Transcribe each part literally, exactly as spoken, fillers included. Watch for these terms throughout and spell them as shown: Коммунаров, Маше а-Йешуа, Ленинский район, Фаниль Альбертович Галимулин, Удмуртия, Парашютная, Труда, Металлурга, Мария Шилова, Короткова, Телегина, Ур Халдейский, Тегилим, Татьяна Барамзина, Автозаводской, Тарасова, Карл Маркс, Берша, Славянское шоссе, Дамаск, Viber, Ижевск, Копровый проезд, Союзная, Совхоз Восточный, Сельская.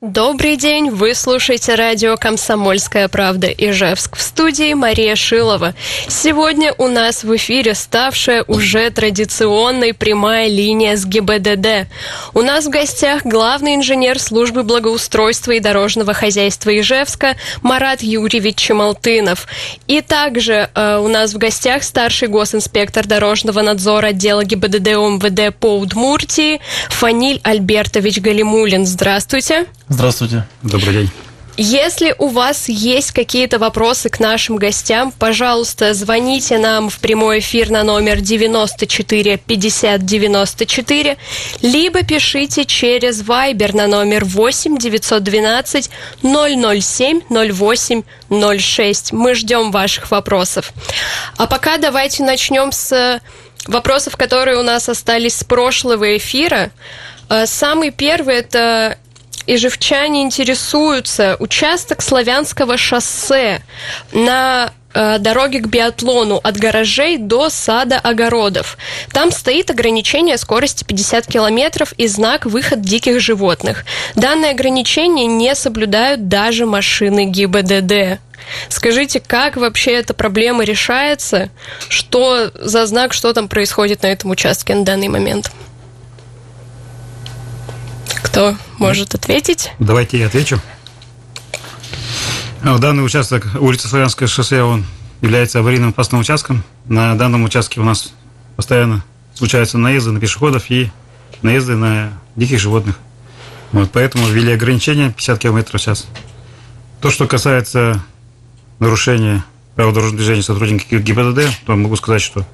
Добрый день, вы слушаете радио «Комсомольская правда» Ижевск. В студии Мария Шилова. Сегодня у нас в эфире ставшая уже традиционной прямая линия с ГИБДД. У нас в гостях главный инженер службы благоустройства и дорожного хозяйства Ижевска Марат Юрьевич Чемолтынов. И также э, у нас в гостях старший госинспектор дорожного надзора отдела ГИБДД УМВД по Удмуртии Фаниль Альбертович Галимулин. Здравствуйте. Здравствуйте. Добрый день. Если у вас есть какие-то вопросы к нашим гостям, пожалуйста, звоните нам в прямой эфир на номер девяносто четыре пятьдесят девяносто четыре, либо пишите через Viber на номер восемь девятьсот двенадцать ноль ноль семь ноль восемь ноль шесть. Мы ждем ваших вопросов. А пока давайте начнем с вопросов, которые у нас остались с прошлого эфира. Самый первый – это... Ижевчане интересуются, участок Славянского шоссе на э, дороге к биатлону от гаражей до сада огородов. Там стоит ограничение скорости пятьдесят километров и знак «Выход диких животных». Данное ограничение не соблюдают даже машины ГИБДД. Скажите, как вообще эта проблема решается? Что за знак, что там происходит на этом участке на данный момент? Кто может ответить? Давайте я отвечу. Данный участок, улица Славянское шоссе, он является аварийным опасным участком. На данном участке у нас постоянно случаются наезды на пешеходов и наезды на диких животных. Вот, поэтому ввели ограничение пятьдесят километров в час. То, что касается нарушения правил дорожного движения сотрудников ГИБДД, то могу сказать, что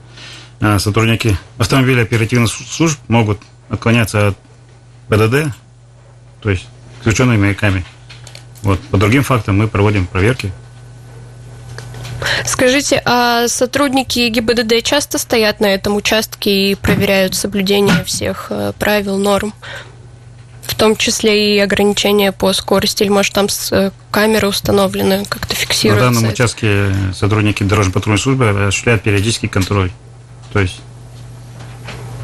сотрудники автомобиля оперативных служб могут отклоняться от ПДД, то есть включенными маяками. Вот. По другим фактам мы проводим проверки. Скажите, а сотрудники ГИБДД часто стоят на этом участке и проверяют соблюдение всех правил, норм, в том числе и ограничения по скорости, или, может, там камеры установлены, как-то фиксируются? На данном участке сотрудники дорожно-патрульной службы осуществляют периодический контроль. То есть,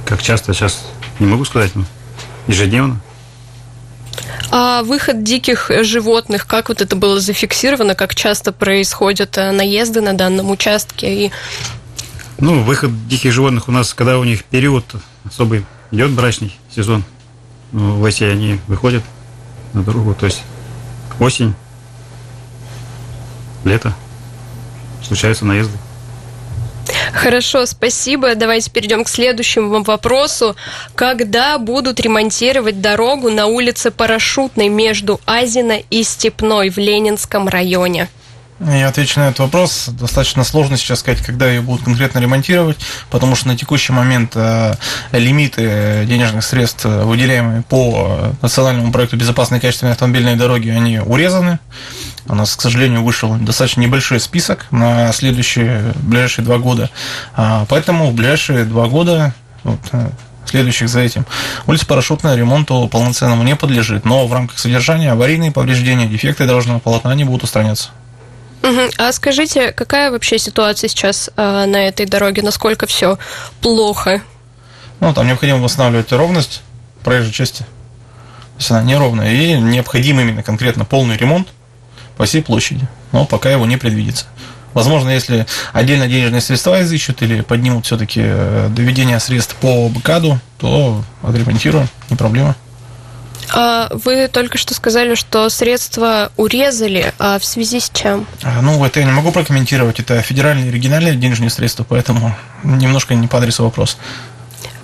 как часто, сейчас не могу сказать, но ежедневно. А выход диких животных, как вот это было зафиксировано, как часто происходят наезды на данном участке? И... Ну, выход диких животных у нас, когда у них период особый идет, брачный сезон, ну, в оси они выходят на дорогу, то есть осень, лето, случаются наезды. Хорошо, спасибо. Давайте перейдем к следующему вопросу. Когда будут ремонтировать дорогу на улице Парашютной между Азино и Степной в Ленинском районе? Я отвечу на этот вопрос. Достаточно сложно сейчас сказать, когда ее будут конкретно ремонтировать, потому что на текущий момент э, лимиты денежных средств, выделяемые по национальному проекту «Безопасные и качественные автомобильные дороги», они урезаны. У нас, к сожалению, вышел достаточно небольшой список на следующие, ближайшие два года. Поэтому в ближайшие два года... Вот, следующих за этим. Улица Парашютная ремонту полноценному не подлежит, но в рамках содержания аварийные повреждения, дефекты дорожного полотна, они будут устраняться. А скажите, какая вообще ситуация сейчас а, на этой дороге? Насколько все плохо? Ну, там необходимо восстанавливать ровность проезжей части. То есть она неровная. И необходим именно конкретно полный ремонт по всей площади. Но пока его не предвидится. Возможно, если отдельно денежные средства изыщут или поднимут все-таки доведение средств по БКАДу, то отремонтируем, не проблема. Вы только что сказали, что средства урезали, а в связи с чем? Ну, это я не могу прокомментировать, это федеральные региональные денежные средства, поэтому немножко не по адресу вопрос.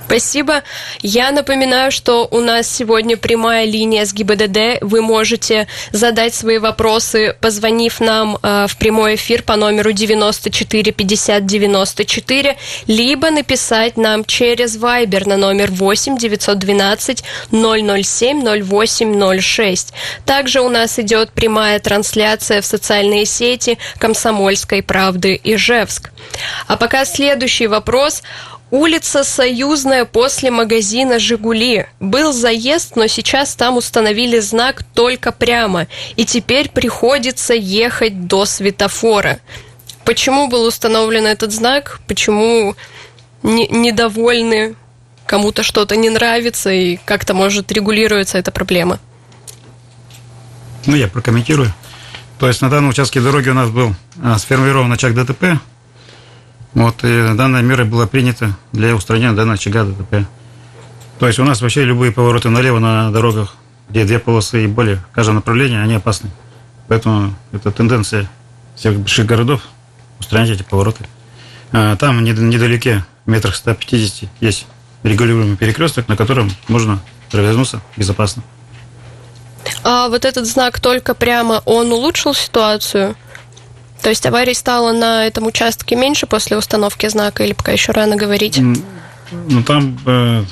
Спасибо. Я напоминаю, что у нас сегодня прямая линия с ГИБДД. Вы можете задать свои вопросы, позвонив нам э, в прямой эфир по номеру девяносто четыре пятьдесят девяносто четыре, либо написать нам через Viber на номер восемь девятьсот двенадцать ноль ноль семь ноль восемь ноль шесть. Также у нас идет прямая трансляция в социальные сети «Комсомольской правды» Ижевск. А пока следующий вопрос. Улица Союзная после магазина «Жигули». Был заезд, но сейчас там установили знак «Только прямо», и теперь приходится ехать до светофора. Почему был установлен этот знак? Почему не- недовольны? Кому-то что-то не нравится, и как-то, может, регулируется эта проблема? Ну, я прокомментирую. То есть на данном участке дороги у нас был а, сформирован очаг ДТП. Вот, и данная мера была принята для устранения данного очага ДТП. То есть у нас вообще любые повороты налево на дорогах, где две полосы и более, в каждом направлении, они опасны. Поэтому это тенденция всех больших городов устранять эти повороты. А, там недалеке, в метрах ста пятидесяти, есть регулируемый перекресток, на котором можно развернуться безопасно. А вот этот знак «Только прямо», он улучшил ситуацию? То есть аварий стало на этом участке меньше после установки знака, или пока еще рано говорить? Ну, там э,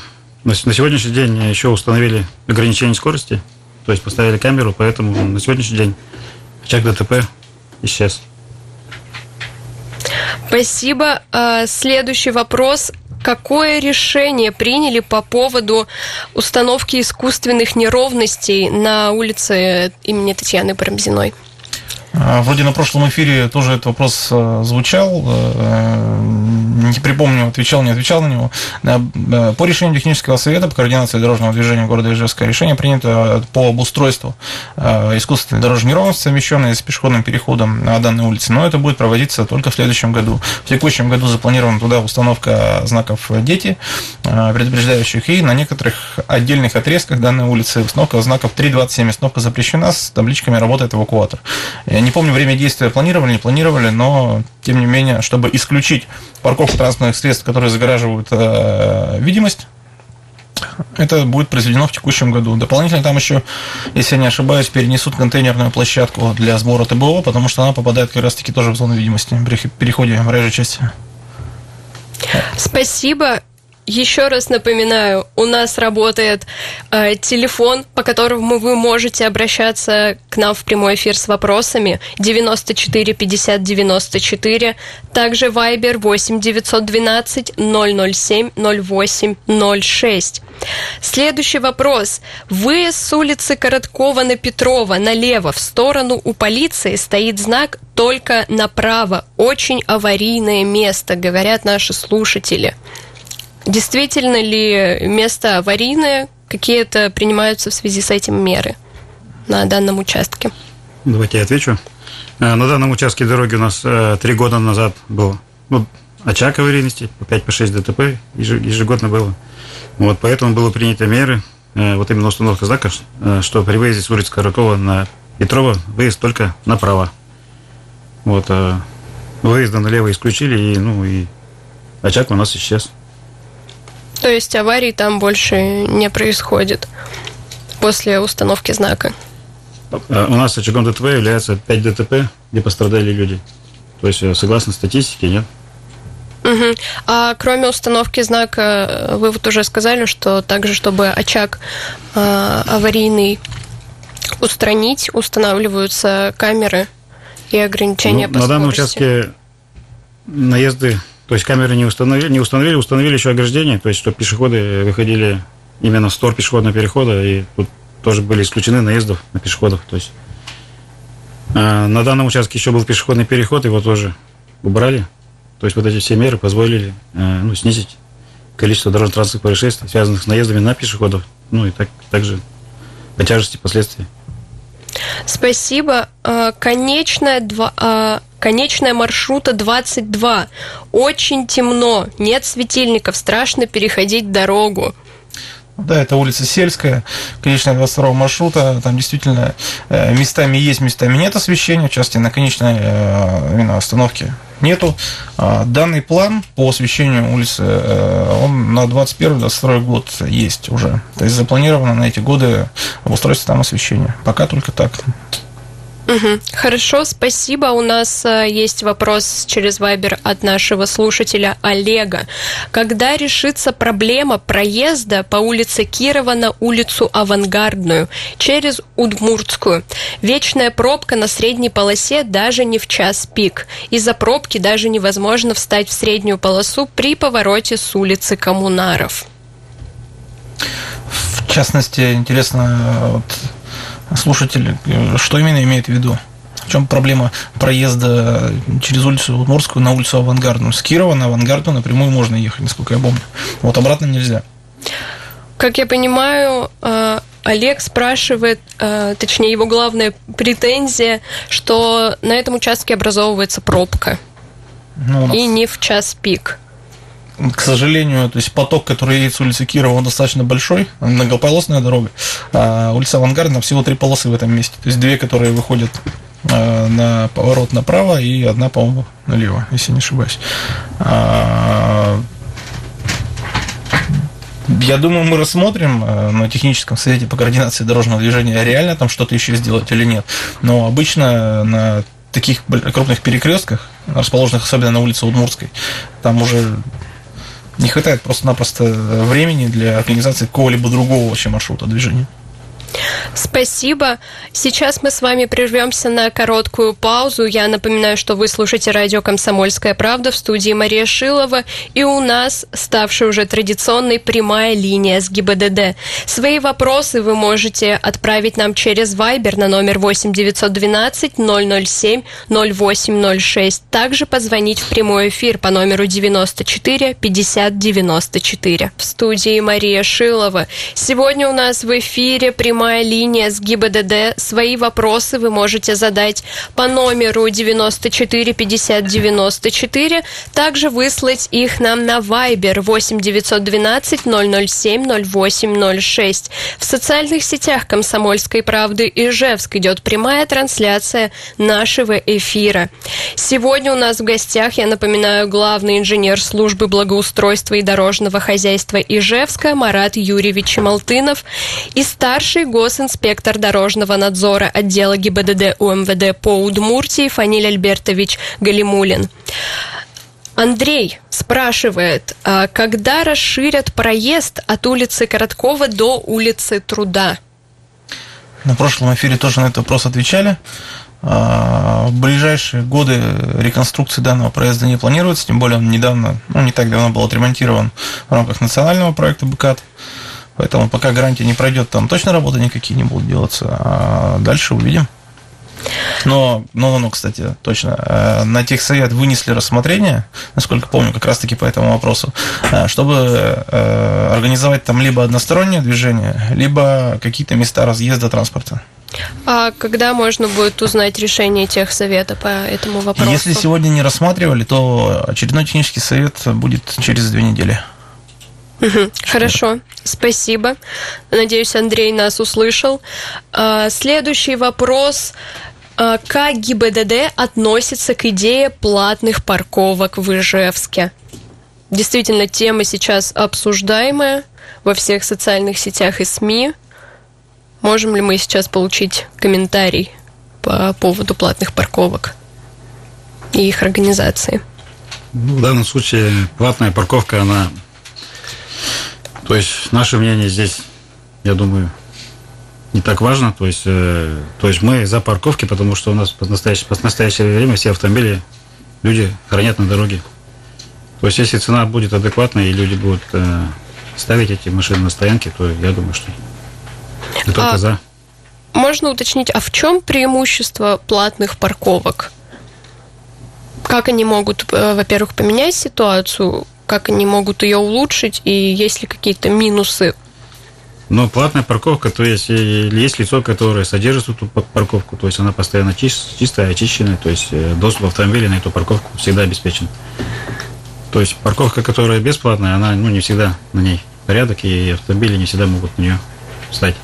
на сегодняшний день еще установили ограничение скорости, то есть поставили камеру, поэтому на сегодняшний день очаг ДТП исчез. Спасибо. Следующий вопрос. Какое решение приняли по поводу установки искусственных неровностей на улице имени Татьяны Барамзиной? Вроде на прошлом эфире тоже этот вопрос звучал. Не припомню, отвечал, не отвечал на него. По решению технического совета по координации дорожного движения города Ижевска решение принято по обустройству искусственной дорожной неровности, совмещенной с пешеходным переходом на данной улице. Но это будет проводиться только в следующем году. В текущем году запланирована туда установка знаков «Дети», предупреждающих, и на некоторых отдельных отрезках данной улицы установка знаков три двадцать семь. Установка запрещена, с табличками «Работает эвакуатор». Я не помню, время действия планировали, не планировали, но, тем не менее, чтобы исключить парковку транспортных средств, которые загораживают э, видимость, это будет произведено в текущем году. Дополнительно там еще, если я не ошибаюсь, перенесут контейнерную площадку для сбора ТБО, потому что она попадает как раз-таки тоже в зону видимости при переходе в проезжей части. Спасибо. Еще раз напоминаю, у нас работает э, телефон, по которому вы можете обращаться к нам в прямой эфир с вопросами. девяносто четыре пятьдесят девяносто четыре. Также Viber восемь девятьсот двенадцать ноль ноль семь ноль восемь ноль шесть. Следующий вопрос. Вы с улицы Короткова на Петрова налево в сторону у полиции стоит знак «Только направо». Очень аварийное место, говорят наши слушатели. Действительно ли место аварийное? Какие-то принимаются в связи с этим меры на данном участке? Давайте я отвечу. На данном участке дороги у нас три года назад был ну, очаг аварийности, по пять-шесть ДТП ежегодно было. Вот, поэтому были приняты меры, вот именно установка знака, что при выезде с улицы Короткова на Петрова выезд только направо. Вот, выезда налево исключили, и, ну, и очаг у нас исчез. То есть аварий там больше не происходит после установки знака? У нас очагом ДТП является пять ДТП, где пострадали люди. То есть, согласно статистике, нет. Угу. А кроме установки знака, вы вот уже сказали, что также, чтобы очаг э, аварийный устранить, устанавливаются камеры и ограничения ну, по скорости. На данном участке наезды... То есть камеры не установили, не установили, установили еще ограждение, то есть чтобы пешеходы выходили именно в сторону пешеходного перехода, и тут тоже были исключены наездов на пешеходов. То есть а на данном участке еще был пешеходный переход, его тоже убрали. То есть вот эти все меры позволили а, ну, снизить количество дорожно-транспортных происшествий, связанных с наездами на пешеходов, ну и так, также по тяжести последствий. Спасибо. Конечная два... Конечная маршрута двадцать два. Очень темно, нет светильников, страшно переходить дорогу. Да, это улица Сельская, конечная двадцать второго маршрута. Там действительно местами есть, местами нет освещения. В частности, на конечной э, остановке нету. Данный план по освещению улицы, э, он на двадцать первый двадцать второй год есть уже. То есть запланировано на эти годы обустройство там освещения. Пока только так. Угу. Хорошо, спасибо. У нас есть вопрос через Viber от нашего слушателя Олега. Когда решится проблема проезда по улице Кирова на улицу Авангардную через Удмуртскую? Вечная пробка на средней полосе даже не в час пик. Из-за пробки даже невозможно встать в среднюю полосу при повороте с улицы Коммунаров. В частности, интересно... Вот... Слушатель, что именно имеет в виду? В чем проблема проезда через улицу Удмуртскую на улицу Авангардную? С Кирова на Авангардную напрямую можно ехать, насколько я помню. Вот обратно нельзя. Как я понимаю, Олег спрашивает, точнее, его главная претензия, что на этом участке образовывается пробка. Ну, у нас... И не в час пик. К сожалению, то есть поток, который едет с улицы Кирова, он достаточно большой, многополосная дорога, а улица Авангардная всего три полосы в этом месте, то есть две, которые выходят на поворот направо и одна, по-моему, налево, если не ошибаюсь. Я думаю, мы рассмотрим на техническом совете по координации дорожного движения, реально там что-то еще сделать или нет, но обычно на таких крупных перекрестках, расположенных особенно на улице Удмуртской, там уже... Не хватает просто-напросто времени для организации какого-либо другого вообще маршрута движения. Спасибо. Сейчас мы с вами прервемся на короткую паузу. Я напоминаю, что вы слушаете радио «Комсомольская правда», в студии Мария Шилова, и у нас, ставшая уже традиционной, прямая линия с ГИБДД. Свои вопросы вы можете отправить нам через Viber на номер восемь девятьсот двенадцать ноль ноль семь ноль восемь ноль шесть. Также позвонить в прямой эфир по номеру девяносто четыре пятьдесят девяносто четыре. В студии Мария Шилова. Сегодня у нас в эфире прямая линия с ГИБДД. Свои вопросы вы можете задать по номеру девяносто четыре пятьдесят девяносто четыре, также выслать их нам на Viber восемь девятьсот двенадцать ноль ноль семь ноль восемь ноль шесть. В социальных сетях «Комсомольской правды» Ижевск идет прямая трансляция нашего эфира. Сегодня у нас в гостях, я напоминаю, главный инженер службы благоустройства и дорожного хозяйства Ижевска Марат Юрьевич Чемолтынов и старший гость госинспектор дорожного надзора отдела ГИБДД УМВД по Удмуртии Фаниль Альбертович Галимулин. Андрей спрашивает, когда расширят проезд от улицы Короткова до улицы Труда? На прошлом эфире тоже на этот вопрос отвечали. В ближайшие годы реконструкции данного проезда не планируется, тем более он недавно, ну, не так давно был отремонтирован в рамках национального проекта БКАД. Поэтому пока гарантия не пройдет, там точно работы никакие не будут делаться, а дальше увидим. Но, но, но, кстати, точно, на техсовет вынесли рассмотрение, насколько помню, как раз-таки по этому вопросу, чтобы организовать там либо одностороннее движение, либо какие-то места разъезда транспорта. А когда можно будет узнать решение техсовета по этому вопросу? Если сегодня не рассматривали, то очередной технический совет будет через две недели. Угу. Хорошо, спасибо. Надеюсь, Андрей нас услышал. Следующий вопрос. Как ГИБДД относится к идее платных парковок в Ижевске? Действительно, тема сейчас обсуждаемая во всех социальных сетях и СМИ. Можем ли мы сейчас получить комментарий по поводу платных парковок и их организации? Ну, в данном случае платная парковка, она... То есть наше мнение здесь, я думаю, не так важно. То есть, э, то есть мы за парковки, потому что у нас в настоящее, в настоящее время все автомобили люди хранят на дороге. То есть если цена будет адекватной и люди будут э, ставить эти машины на стоянке, то я думаю, что я только а за. Можно уточнить, а в чем преимущество платных парковок? Как они могут, э, во-первых, поменять ситуацию? Как они могут ее улучшить, и есть ли какие-то минусы? Ну, платная парковка, то есть есть лицо, которое содержит эту парковку, то есть она постоянно чистая, очищенная, то есть доступ автомобиля на эту парковку всегда обеспечен. То есть парковка, которая бесплатная, она, ну, не всегда на ней порядок, и автомобили не всегда могут на нее встать.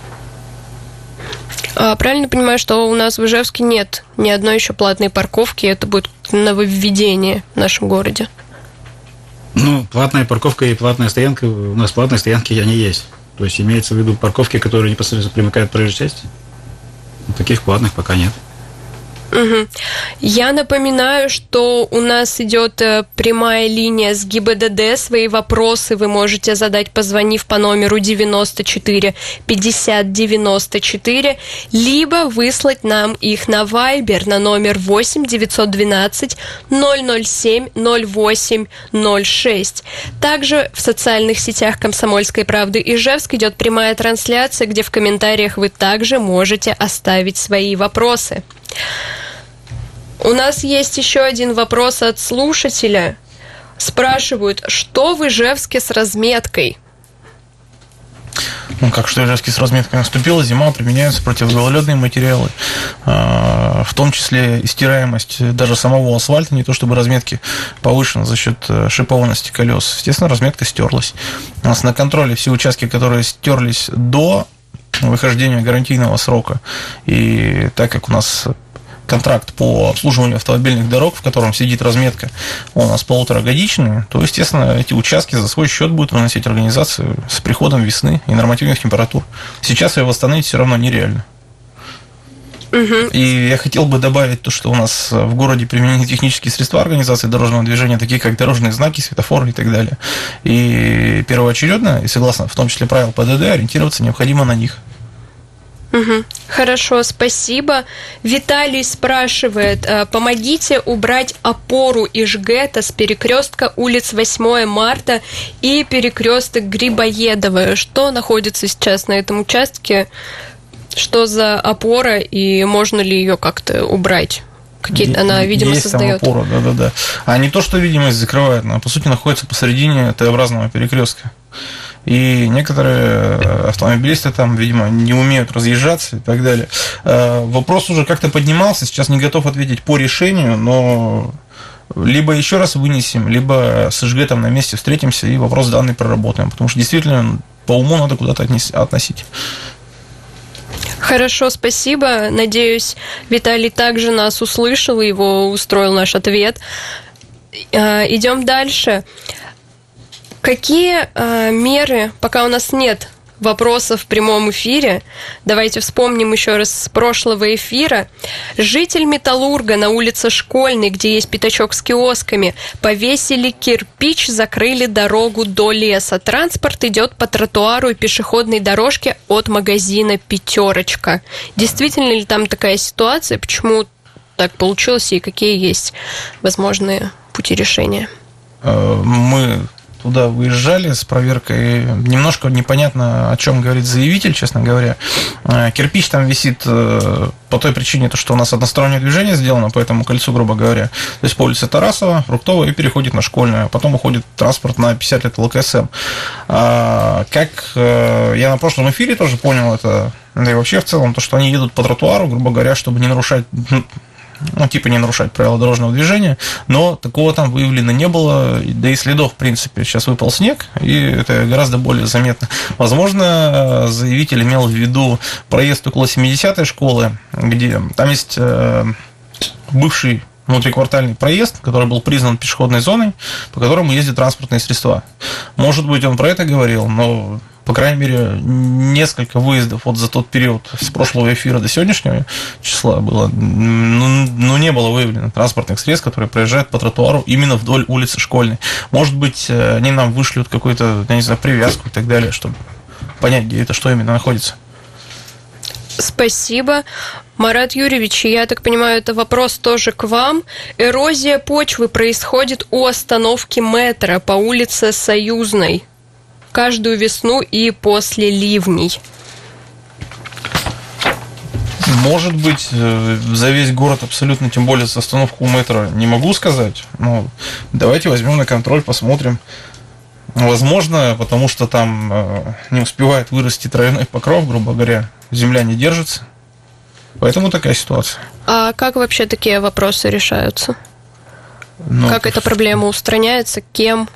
А, правильно понимаю, что у нас в Ижевске нет ни одной еще платной парковки, это будет нововведение в нашем городе? Ну, платная парковка и платная стоянка, у нас платные стоянки они есть. То есть имеется в виду парковки, которые непосредственно примыкают к проезжей части. Таких платных пока нет. Угу. Я напоминаю, что у нас идет прямая линия с ГИБДД. Свои вопросы вы можете задать, позвонив по номеру девяносто четыре пятьдесят девяносто четыре, либо выслать нам их на Viber на номер восемь девятьсот двенадцать ноль ноль семь ноль восемь ноль шесть. Также в социальных сетях «Комсомольской правды» Ижевск идет прямая трансляция, где в комментариях вы также можете оставить свои вопросы. У нас есть еще один вопрос от слушателя. Спрашивают, что в Ижевске с разметкой? Ну, как что Ижевске с разметкой наступила, зима, применяются противозгололедные материалы, в том числе и стираемость даже самого асфальта, не то чтобы разметки повышены за счет шипованности колес. Естественно, разметка стерлась. У нас на контроле все участки, которые стерлись до выхождения гарантийного срока, и так как у нас контракт по обслуживанию автомобильных дорог, в котором сидит разметка, у нас полуторагодичный, то, естественно, эти участки за свой счет будут выносить организацию с приходом весны и нормативных температур. Сейчас ее восстановить все равно нереально. Угу. И я хотел бы добавить то, что у нас в городе применены технические средства организации дорожного движения, такие как дорожные знаки, светофоры и так далее. И первоочередно, и согласно в том числе правил ПДД, ориентироваться необходимо на них. Угу. Хорошо, спасибо. Виталий спрашивает, помогите убрать опору ИжГЭТа с перекрестка улиц восьмое марта и перекресток Грибоедова. Что находится сейчас на этом участке? Что за опора и можно ли ее как-то убрать? Какие-то она, видимо, создает. Есть там опора, да-да-да. А не то, что видимость закрывает, она, по сути, находится посередине Т-образного перекрестка. И некоторые автомобилисты там, видимо, не умеют разъезжаться и так далее. Вопрос уже как-то поднимался, сейчас не готов ответить по решению, но либо еще раз вынесем, либо с ИжГЭТом там на месте встретимся и вопрос данный проработаем, потому что действительно по уму надо куда-то относить. Хорошо, спасибо. Надеюсь, Виталий также нас услышал, его устроил наш ответ. Идем дальше. Какие э, меры, пока у нас нет вопросов в прямом эфире, давайте вспомним еще раз с прошлого эфира. Житель Металлурга на улице Школьной, где есть пятачок с киосками, повесили кирпич, закрыли дорогу до леса. Транспорт идет по тротуару и пешеходной дорожке от магазина «Пятерочка». Действительно ли там такая ситуация? Почему так получилось и какие есть возможные пути решения? Мы... туда выезжали с проверкой. Немножко непонятно, о чем говорит заявитель, честно говоря. Кирпич там висит по той причине, что у нас одностороннее движение сделано по этому кольцу, грубо говоря. То есть по улице Тарасова, Фруктовая и переходит на Школьную. Потом уходит транспорт на пятьдесят лет ЛКСМ. Как я на прошлом эфире тоже понял это, да и вообще в целом, то, что они едут по тротуару, грубо говоря, чтобы не нарушать... ну, типа не нарушать правила дорожного движения, но такого там выявлено не было, да и следов, в принципе. Сейчас выпал снег, и это гораздо более заметно. Возможно, заявитель имел в виду проезд около семидесятой школы, где там есть бывший внутриквартальный проезд, который был признан пешеходной зоной, по которому ездят транспортные средства. Может быть, он про это говорил, но... по крайней мере, несколько выездов вот за тот период с прошлого эфира до сегодняшнего числа было, ну, ну не было выявлено транспортных средств, которые проезжают по тротуару именно вдоль улицы Школьной. Может быть, они нам вышлют какую-то, я не знаю, привязку и так далее, чтобы понять, где это, что именно находится. Спасибо. Марат Юрьевич, я так понимаю, это вопрос тоже к вам. Эрозия почвы происходит у остановки метро по улице Союзной каждую весну и после ливней. Может быть, за весь город абсолютно, тем более за остановку метро, не могу сказать. Но давайте возьмем на контроль, посмотрим. Возможно, потому что там не успевает вырасти травяной покров, грубо говоря, земля не держится. Поэтому такая ситуация. А как вообще такие вопросы решаются? Ну, как эта проблема устраняется? Кем?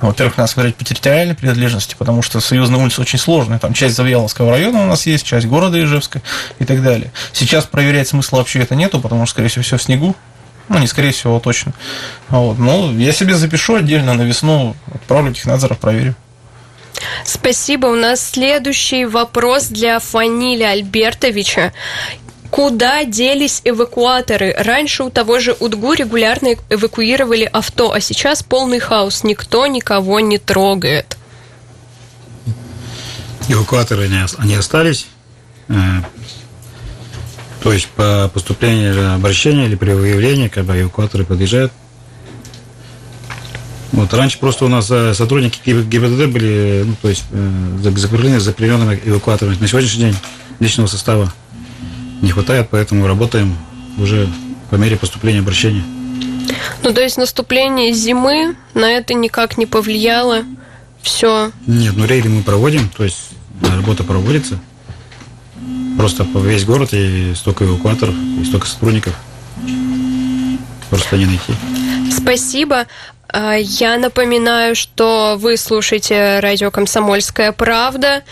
Во-первых, надо смотреть по территориальной принадлежности, потому что Союзная улица очень сложная. Там часть Завьяловского района у нас есть, часть города Ижевска и так далее. Сейчас проверять смысла вообще это нету, потому что, скорее всего, все в снегу. Ну, не скорее всего, точно. Вот. Но я себе запишу отдельно на весну, отправлю технадзоров, проверю. Спасибо. У нас следующий вопрос для Фаниля Альбертовича. Куда делись эвакуаторы? Раньше у того же Удгу регулярно эвакуировали авто, а сейчас полный хаос. Никто никого не трогает. Эвакуаторы не остались. То есть по поступлению обращения или при выявлении, когда эвакуаторы подъезжают. Вот раньше просто у нас сотрудники ГИБДД были, ну, то есть закреплены за приемными эвакуаторами. На сегодняшний день личного состава не хватает, поэтому работаем уже по мере поступления обращения. Ну, то есть наступление зимы на это никак не повлияло? Все? Нет, ну рейды мы проводим, то есть работа проводится. Просто весь город и столько эвакуаторов, и столько сотрудников. Просто не найти. Спасибо. Я напоминаю, что вы слушаете радио «Комсомольская правда».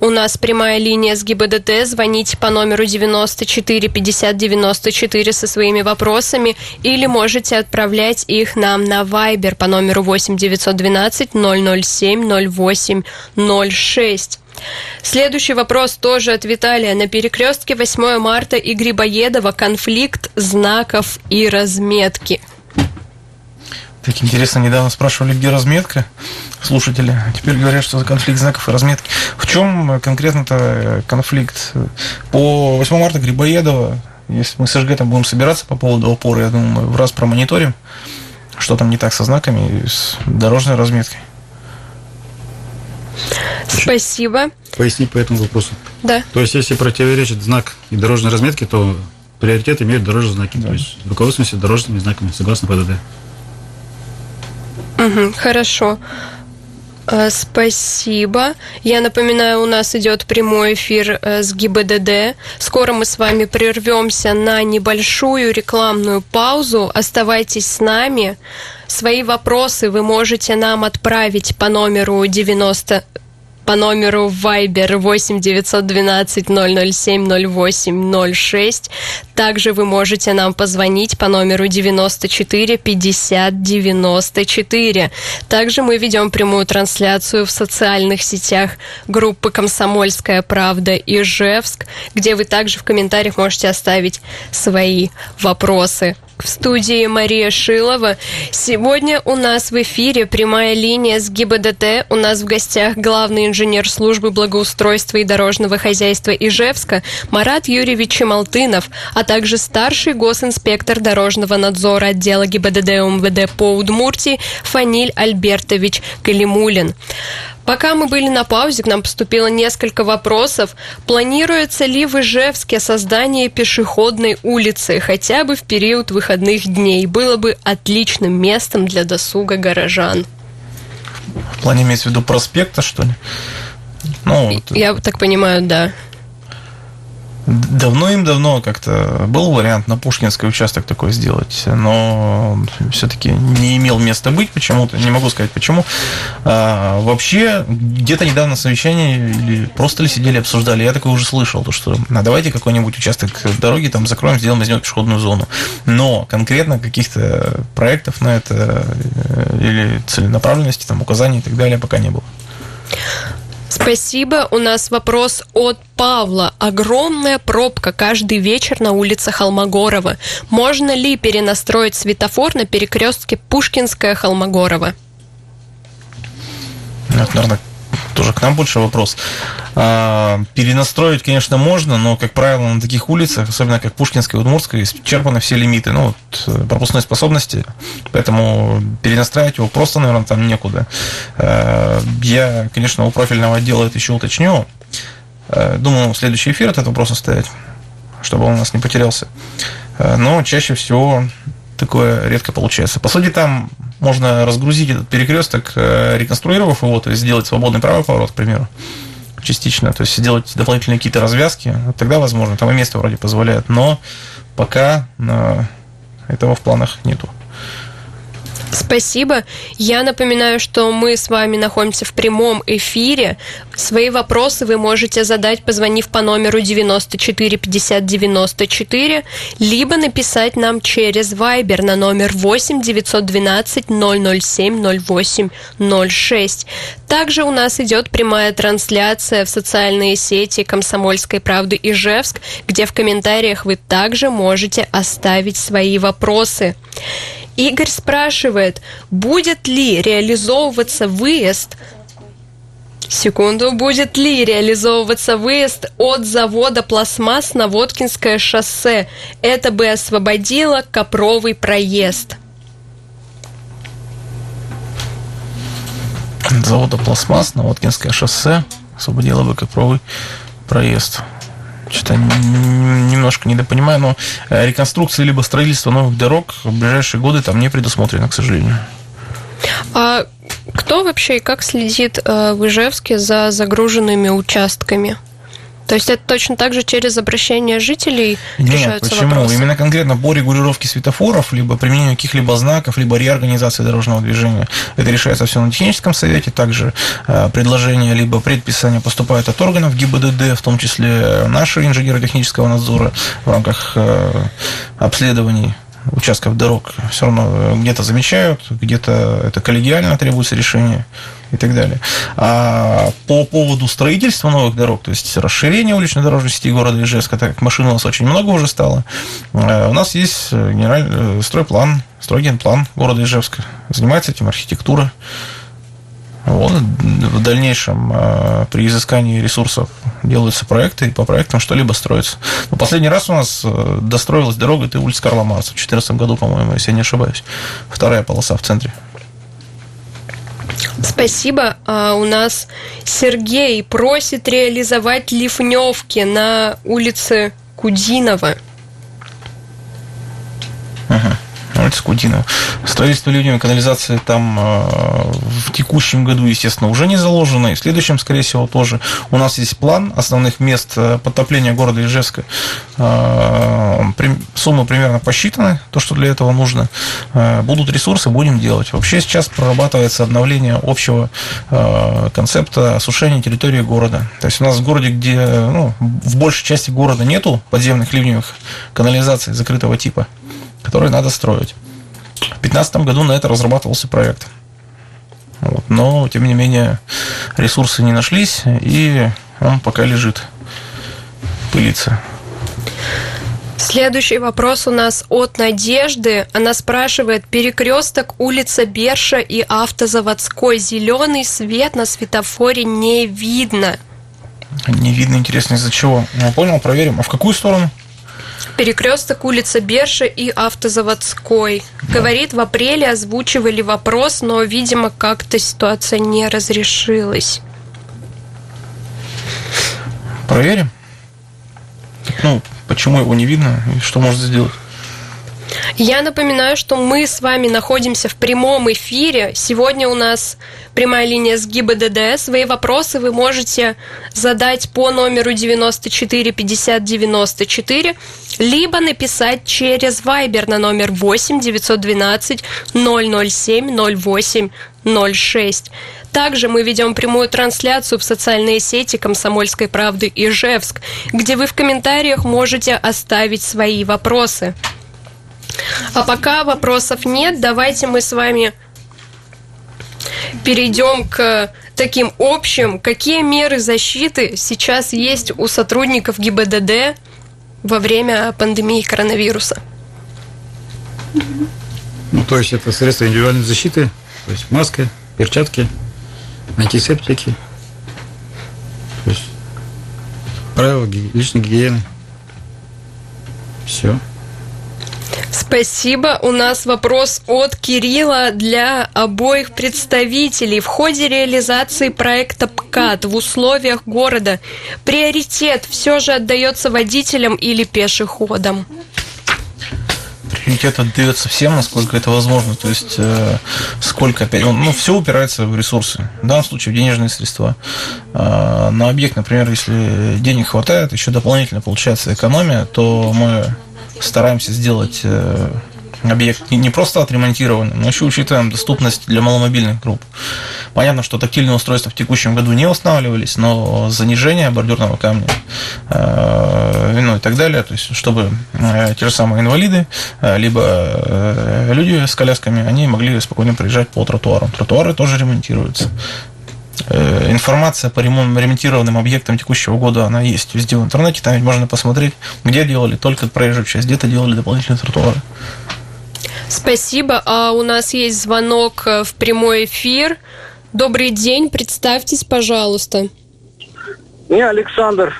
У нас прямая линия с ГИБДД. Звоните по номеру девяносто четыре пятьдесят девяносто четыре со своими вопросами или можете отправлять их нам на Viber по номеру восемь девятьсот двенадцать ноль ноль семь ноль восемь ноль шесть. Следующий вопрос тоже от Виталия. На перекрестке восьмое марта и Грибоедова конфликт знаков и разметки. Так интересно, недавно спрашивали, где разметка, слушатели. Теперь говорят, что за конфликт знаков и разметки. В чем конкретно-то конфликт? По восьмое марта Грибоедова, если мы с ИжГЭТом будем собираться по поводу опоры, я думаю, мы в раз промониторим, что там не так со знаками и с дорожной разметкой. Спасибо. Пояснить по этому вопросу. Да. То есть, если противоречит знак и дорожной разметки, то приоритет имеют дорожные знаки. Да. То есть, руководствуемся дорожными знаками, согласно ПДД. Угу, хорошо. Э, спасибо. Я напоминаю, у нас идет прямой эфир э, с ГИБДД. Скоро мы с вами прервемся на небольшую рекламную паузу. Оставайтесь с нами. Свои вопросы вы можете нам отправить по номеру девяносто... по номеру Viber восемь девятьсот двенадцать ноль ноль семь ноль восемь ноль шесть. Также вы можете нам позвонить по номеру девяносто четыре пятьдесят девяносто четыре. Также мы ведем прямую трансляцию в социальных сетях группы «Комсомольская правда» Ижевск, где вы также в комментариях можете оставить свои вопросы. В студии Мария Шилова. Сегодня у нас в эфире прямая линия с ГИБДД. У нас в гостях главный инженер службы благоустройства и дорожного хозяйства Ижевска Марат Юрьевич Чемолтынов, а также старший госинспектор дорожного надзора отдела ГИБДД УМВД по Удмуртии Фаниль Альбертович Галимулин. Пока мы были на паузе, к нам поступило несколько вопросов. Планируется ли в Ижевске создание пешеходной улицы хотя бы в период выходных дней? Было бы отличным местом для досуга горожан. В плане имеется в виду проспекта, что ли? Ну, вот. Я так понимаю, да. Давно им давно как-то был вариант на Пушкинский участок такой сделать, но все-таки не имел места быть почему-то, не могу сказать почему. А, вообще, где-то недавно на совещании или просто ли сидели, обсуждали, я такое уже слышал, то что а давайте какой-нибудь участок дороги там закроем, сделаем из него пешеходную зону. Но конкретно каких-то проектов на это или целенаправленности, там, указаний и так далее пока не было. Спасибо. У нас вопрос от Павла. Огромная пробка каждый вечер на улице Холмогорова. Можно ли перенастроить светофор на перекрестке Пушкинская-Холмогорова? Это, наверное, тоже к нам больше вопрос. А, перенастроить, конечно, можно, но, как правило, на таких улицах, особенно как Пушкинская и Удмуртская, исчерпаны все лимиты, ну, вот, пропускной способности, поэтому перенастраивать его просто, наверное, там некуда. А, я, конечно, у профильного отдела это еще уточню. А, думаю, в следующий эфир этот вопрос оставить, чтобы он у нас не потерялся. А, но чаще всего такое редко получается. По сути, там можно разгрузить этот перекресток, реконструировав его, то есть сделать свободный правый поворот, к примеру, частично, то есть сделать дополнительные какие-то развязки, тогда возможно, там и место вроде позволяет, но пока этого в планах нету. Спасибо. Я напоминаю, что мы с вами находимся в прямом эфире. Свои вопросы вы можете задать, позвонив по номеру девяносто четыре пятьдесят девяносто четыре, либо написать нам через Viber на номер восемь девятьсот двенадцать ноль ноль семь ноль восемь ноль шесть. Также у нас идет прямая трансляция в социальные сети «Комсомольской правды» Ижевск, где в комментариях вы также можете оставить свои вопросы. Игорь спрашивает, будет ли реализовываться выезд... Секунду, будет ли реализовываться выезд от завода пластмасс на Воткинское шоссе? Это бы освободило Копровый проезд. От завода пластмасс на Воткинское шоссе освободило бы Копровый проезд. Что-то немножко недопонимаю, но реконструкция либо строительство новых дорог в ближайшие годы там не предусмотрено, к сожалению. А кто вообще и как следит в Ижевске за загруженными участками? То есть это точно так же через обращение жителей Нет, решаются почему? вопросы? Именно конкретно по регулировке светофоров, либо применению каких-либо знаков, либо реорганизации дорожного движения. Это решается все на техническом совете. Также э, предложения, либо предписания поступают от органов ГИБДД, в том числе нашего инженерно-технического надзора в рамках э, обследований участков дорог. Все равно где-то замечают, где-то это коллегиально требуется решение и так далее. А по поводу строительства новых дорог, то есть расширения улично-дорожной сети города Ижевска, так как машин у нас очень много уже стало, у нас есть генеральный стройплан, стройгенплан города Ижевска. Занимается этим архитектура. Вот. В дальнейшем при изыскании ресурсов делаются проекты, и по проектам что-либо строится. Но последний раз у нас достроилась дорога, это улица Карла Маркса в две тысячи четырнадцатом году, по-моему, если я не ошибаюсь. Вторая полоса в центре. Спасибо. А у нас Сергей просит реализовать ливневки на улице Кудинова. Ага. Улица Кудинова. Строительство ливневой канализации там э, в текущем году, естественно, уже не заложено, и в следующем, скорее всего, тоже. У нас есть план основных мест подтопления города Ижевска. Э, суммы примерно посчитаны, то, что для этого нужно. Э, будут ресурсы, будем делать. Вообще сейчас прорабатывается обновление общего э, концепта осушения территории города. То есть у нас в городе, где ну, в большей части города нету подземных ливневых канализаций закрытого типа, которые надо строить. В две тысячи пятнадцатом году на это разрабатывался проект. Вот. Но, тем не менее, ресурсы не нашлись, и он пока лежит, пылится. Следующий вопрос у нас от Надежды. Она спрашивает, перекресток улица Берша и Автозаводской. Зеленый свет на светофоре не видно. Не видно, интересно, из-за чего. Я понял, проверим. А в какую сторону? Перекресток улица Берша и Автозаводской. Да. Говорит, в апреле озвучивали вопрос, но, видимо, как-то ситуация не разрешилась. Проверим. Ну, почему его не видно и что можно сделать? Я напоминаю, что мы с вами находимся в прямом эфире. Сегодня у нас прямая линия с ГИБДД. Свои вопросы вы можете задать по номеру девяносто четыре пятьдесят девяносто четыре, либо написать через Viber на номер восемь девятьсот двенадцать ноль ноль семь ноль восемь ноль шесть. Также мы ведем прямую трансляцию в социальные сети «Комсомольской правды» Ижевск, где вы в комментариях можете оставить свои вопросы. А пока вопросов нет, давайте мы с вами перейдем к таким общим. Какие меры защиты сейчас есть у сотрудников ГИБДД во время пандемии коронавируса? Ну, то есть это средства индивидуальной защиты, то есть маска, перчатки, антисептики, то есть правила личной гигиены. Все. Спасибо. У нас вопрос от Кирилла для обоих представителей. В ходе реализации проекта БКАД в условиях города приоритет все же отдается водителям или пешеходам? Приоритет отдается всем, насколько это возможно. То есть, э, сколько опять... Ну, все упирается в ресурсы. В данном случае в денежные средства. Э, на объект, например, если денег хватает, еще дополнительно получается экономия, то мы... стараемся сделать объект не просто отремонтированным, но еще учитываем доступность для маломобильных групп. Понятно, что тактильные устройства в текущем году не устанавливались, но занижение бордюрного камня, э, ну и так далее, то есть чтобы э, те же самые инвалиды, э, либо э, люди с колясками, они могли спокойно проезжать по тротуарам. Тротуары тоже ремонтируются. Информация по ремонтированным объектам текущего года, она есть везде в интернете, там ведь можно посмотреть, где делали только проезжую часть, где-то делали дополнительные тротуары. Спасибо. А у нас есть звонок в прямой эфир. Добрый день, представьтесь, пожалуйста. Меня Александр.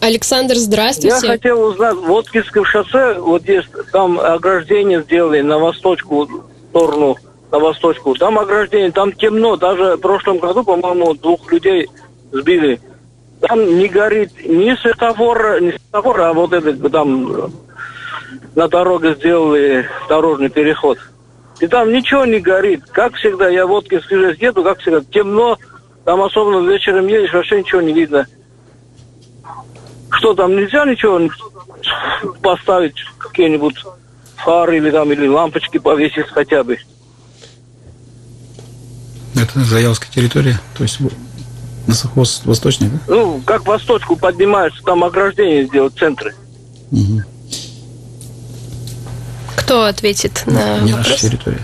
Александр, здравствуйте. Я хотел узнать, в Воткинском шоссе, вот здесь, там ограждение сделали на восточку сторону, на восточку. Там ограждение, там темно. Даже в прошлом году, по-моему, двух людей сбили. Там не горит ни светофор, не светофор, а вот это там на дороге сделали дорожный переход. И там ничего не горит. Как всегда, я в Воткинский жест еду, как всегда, темно. Там особенно вечером едешь, вообще ничего не видно. Что там, нельзя ничего поставить? Какие-нибудь фары или там, или лампочки повесить хотя бы? Это Заялская территория, то есть совхоз восточный, да? Ну, как восточку поднимаешься, там ограждение сделать, центры. Угу. Кто ответит на не вопрос? Наша территория.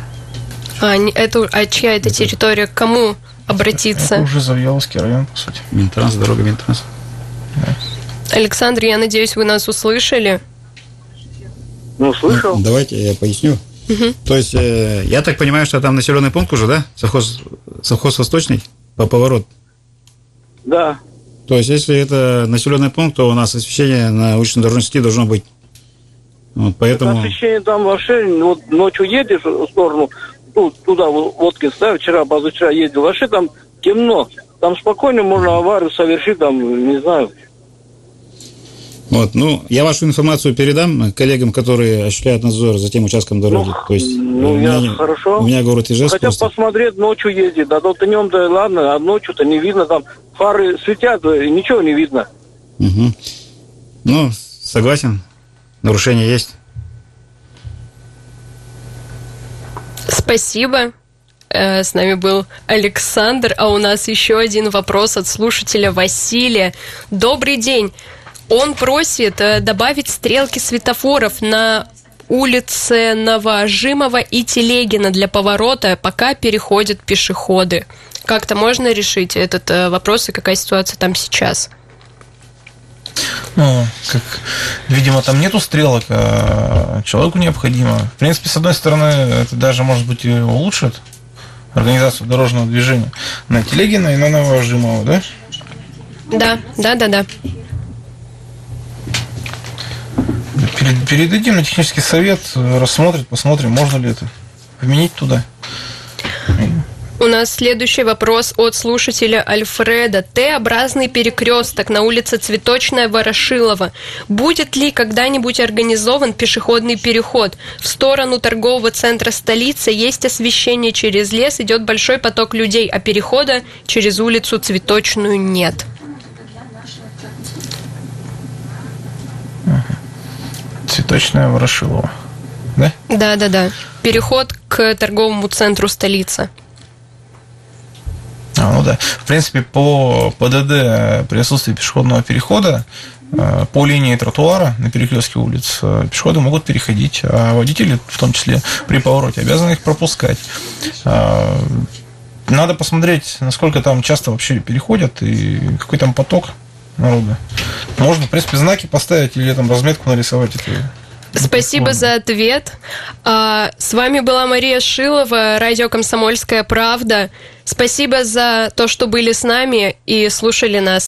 А, это, а чья это, это территория? К кому обратиться? Это уже Заялский район, по сути. Минтранс, дорога Минтранс. Да. Александр, я надеюсь, вы нас услышали? Ну, слышал. Ну, давайте я поясню. Угу. То есть, э, я так понимаю, что там населенный пункт уже, да? Совхоз, совхоз Восточный по поворот. Да. То есть, если это населенный пункт, то у нас освещение на улично-дорожной сети должно быть. Вот, поэтому... Освещение там вообще, вот ночью едешь в сторону, тут, туда, в Воткинск, да, вчера, позавчера ездил, вообще там темно. Там спокойно можно аварию совершить, там, не знаю. Вот, ну, я вашу информацию передам коллегам, которые осуществляют надзор за тем участком дороги. Ну, то есть, ну, у, меня, хорошо. у меня город Ижевск. Хотя просто... посмотреть, ночью ездит, а то днем-то ладно, а ночью-то не видно, там фары светят, и ничего не видно. Угу. Ну, согласен, нарушение есть. Спасибо. С нами был Александр, а у нас еще один вопрос от слушателя Василия. Добрый день. Он просит добавить стрелки светофоров на улице Новоажимова и Телегина для поворота, пока переходят пешеходы. Как-то можно решить этот вопрос и какая ситуация там сейчас? Ну, как, видимо, там нету стрелок, а человеку необходимо. В принципе, с одной стороны, это даже, может быть, и улучшит организацию дорожного движения на Телегина и на Новоажимова, да? Да, да, да, да. Передадим на технический совет, рассмотрят, посмотрим, можно ли это вменить туда. У нас следующий вопрос от слушателя Альфреда. Т-образный перекресток на улице Цветочная, Ворошилова. Будет ли когда-нибудь организован пешеходный переход? В сторону торгового центра столицы есть освещение через лес, идет большой поток людей, а перехода через улицу Цветочную нет. Цветочная, Ворошилова, да? Да, да, да. Переход к торговому центру столицы. А, ну да. В принципе, по ПДД при отсутствии пешеходного перехода по линии тротуара на перекрестке улиц пешеходы могут переходить, а водители, в том числе при повороте, обязаны их пропускать. Надо посмотреть, насколько там часто вообще переходят и какой там поток народа. Можно, в принципе, знаки поставить или там разметку нарисовать. Это спасибо за ответ. А, с вами была Мария Шилова, радио «Комсомольская правда». Спасибо за то, что были с нами и слушали нас.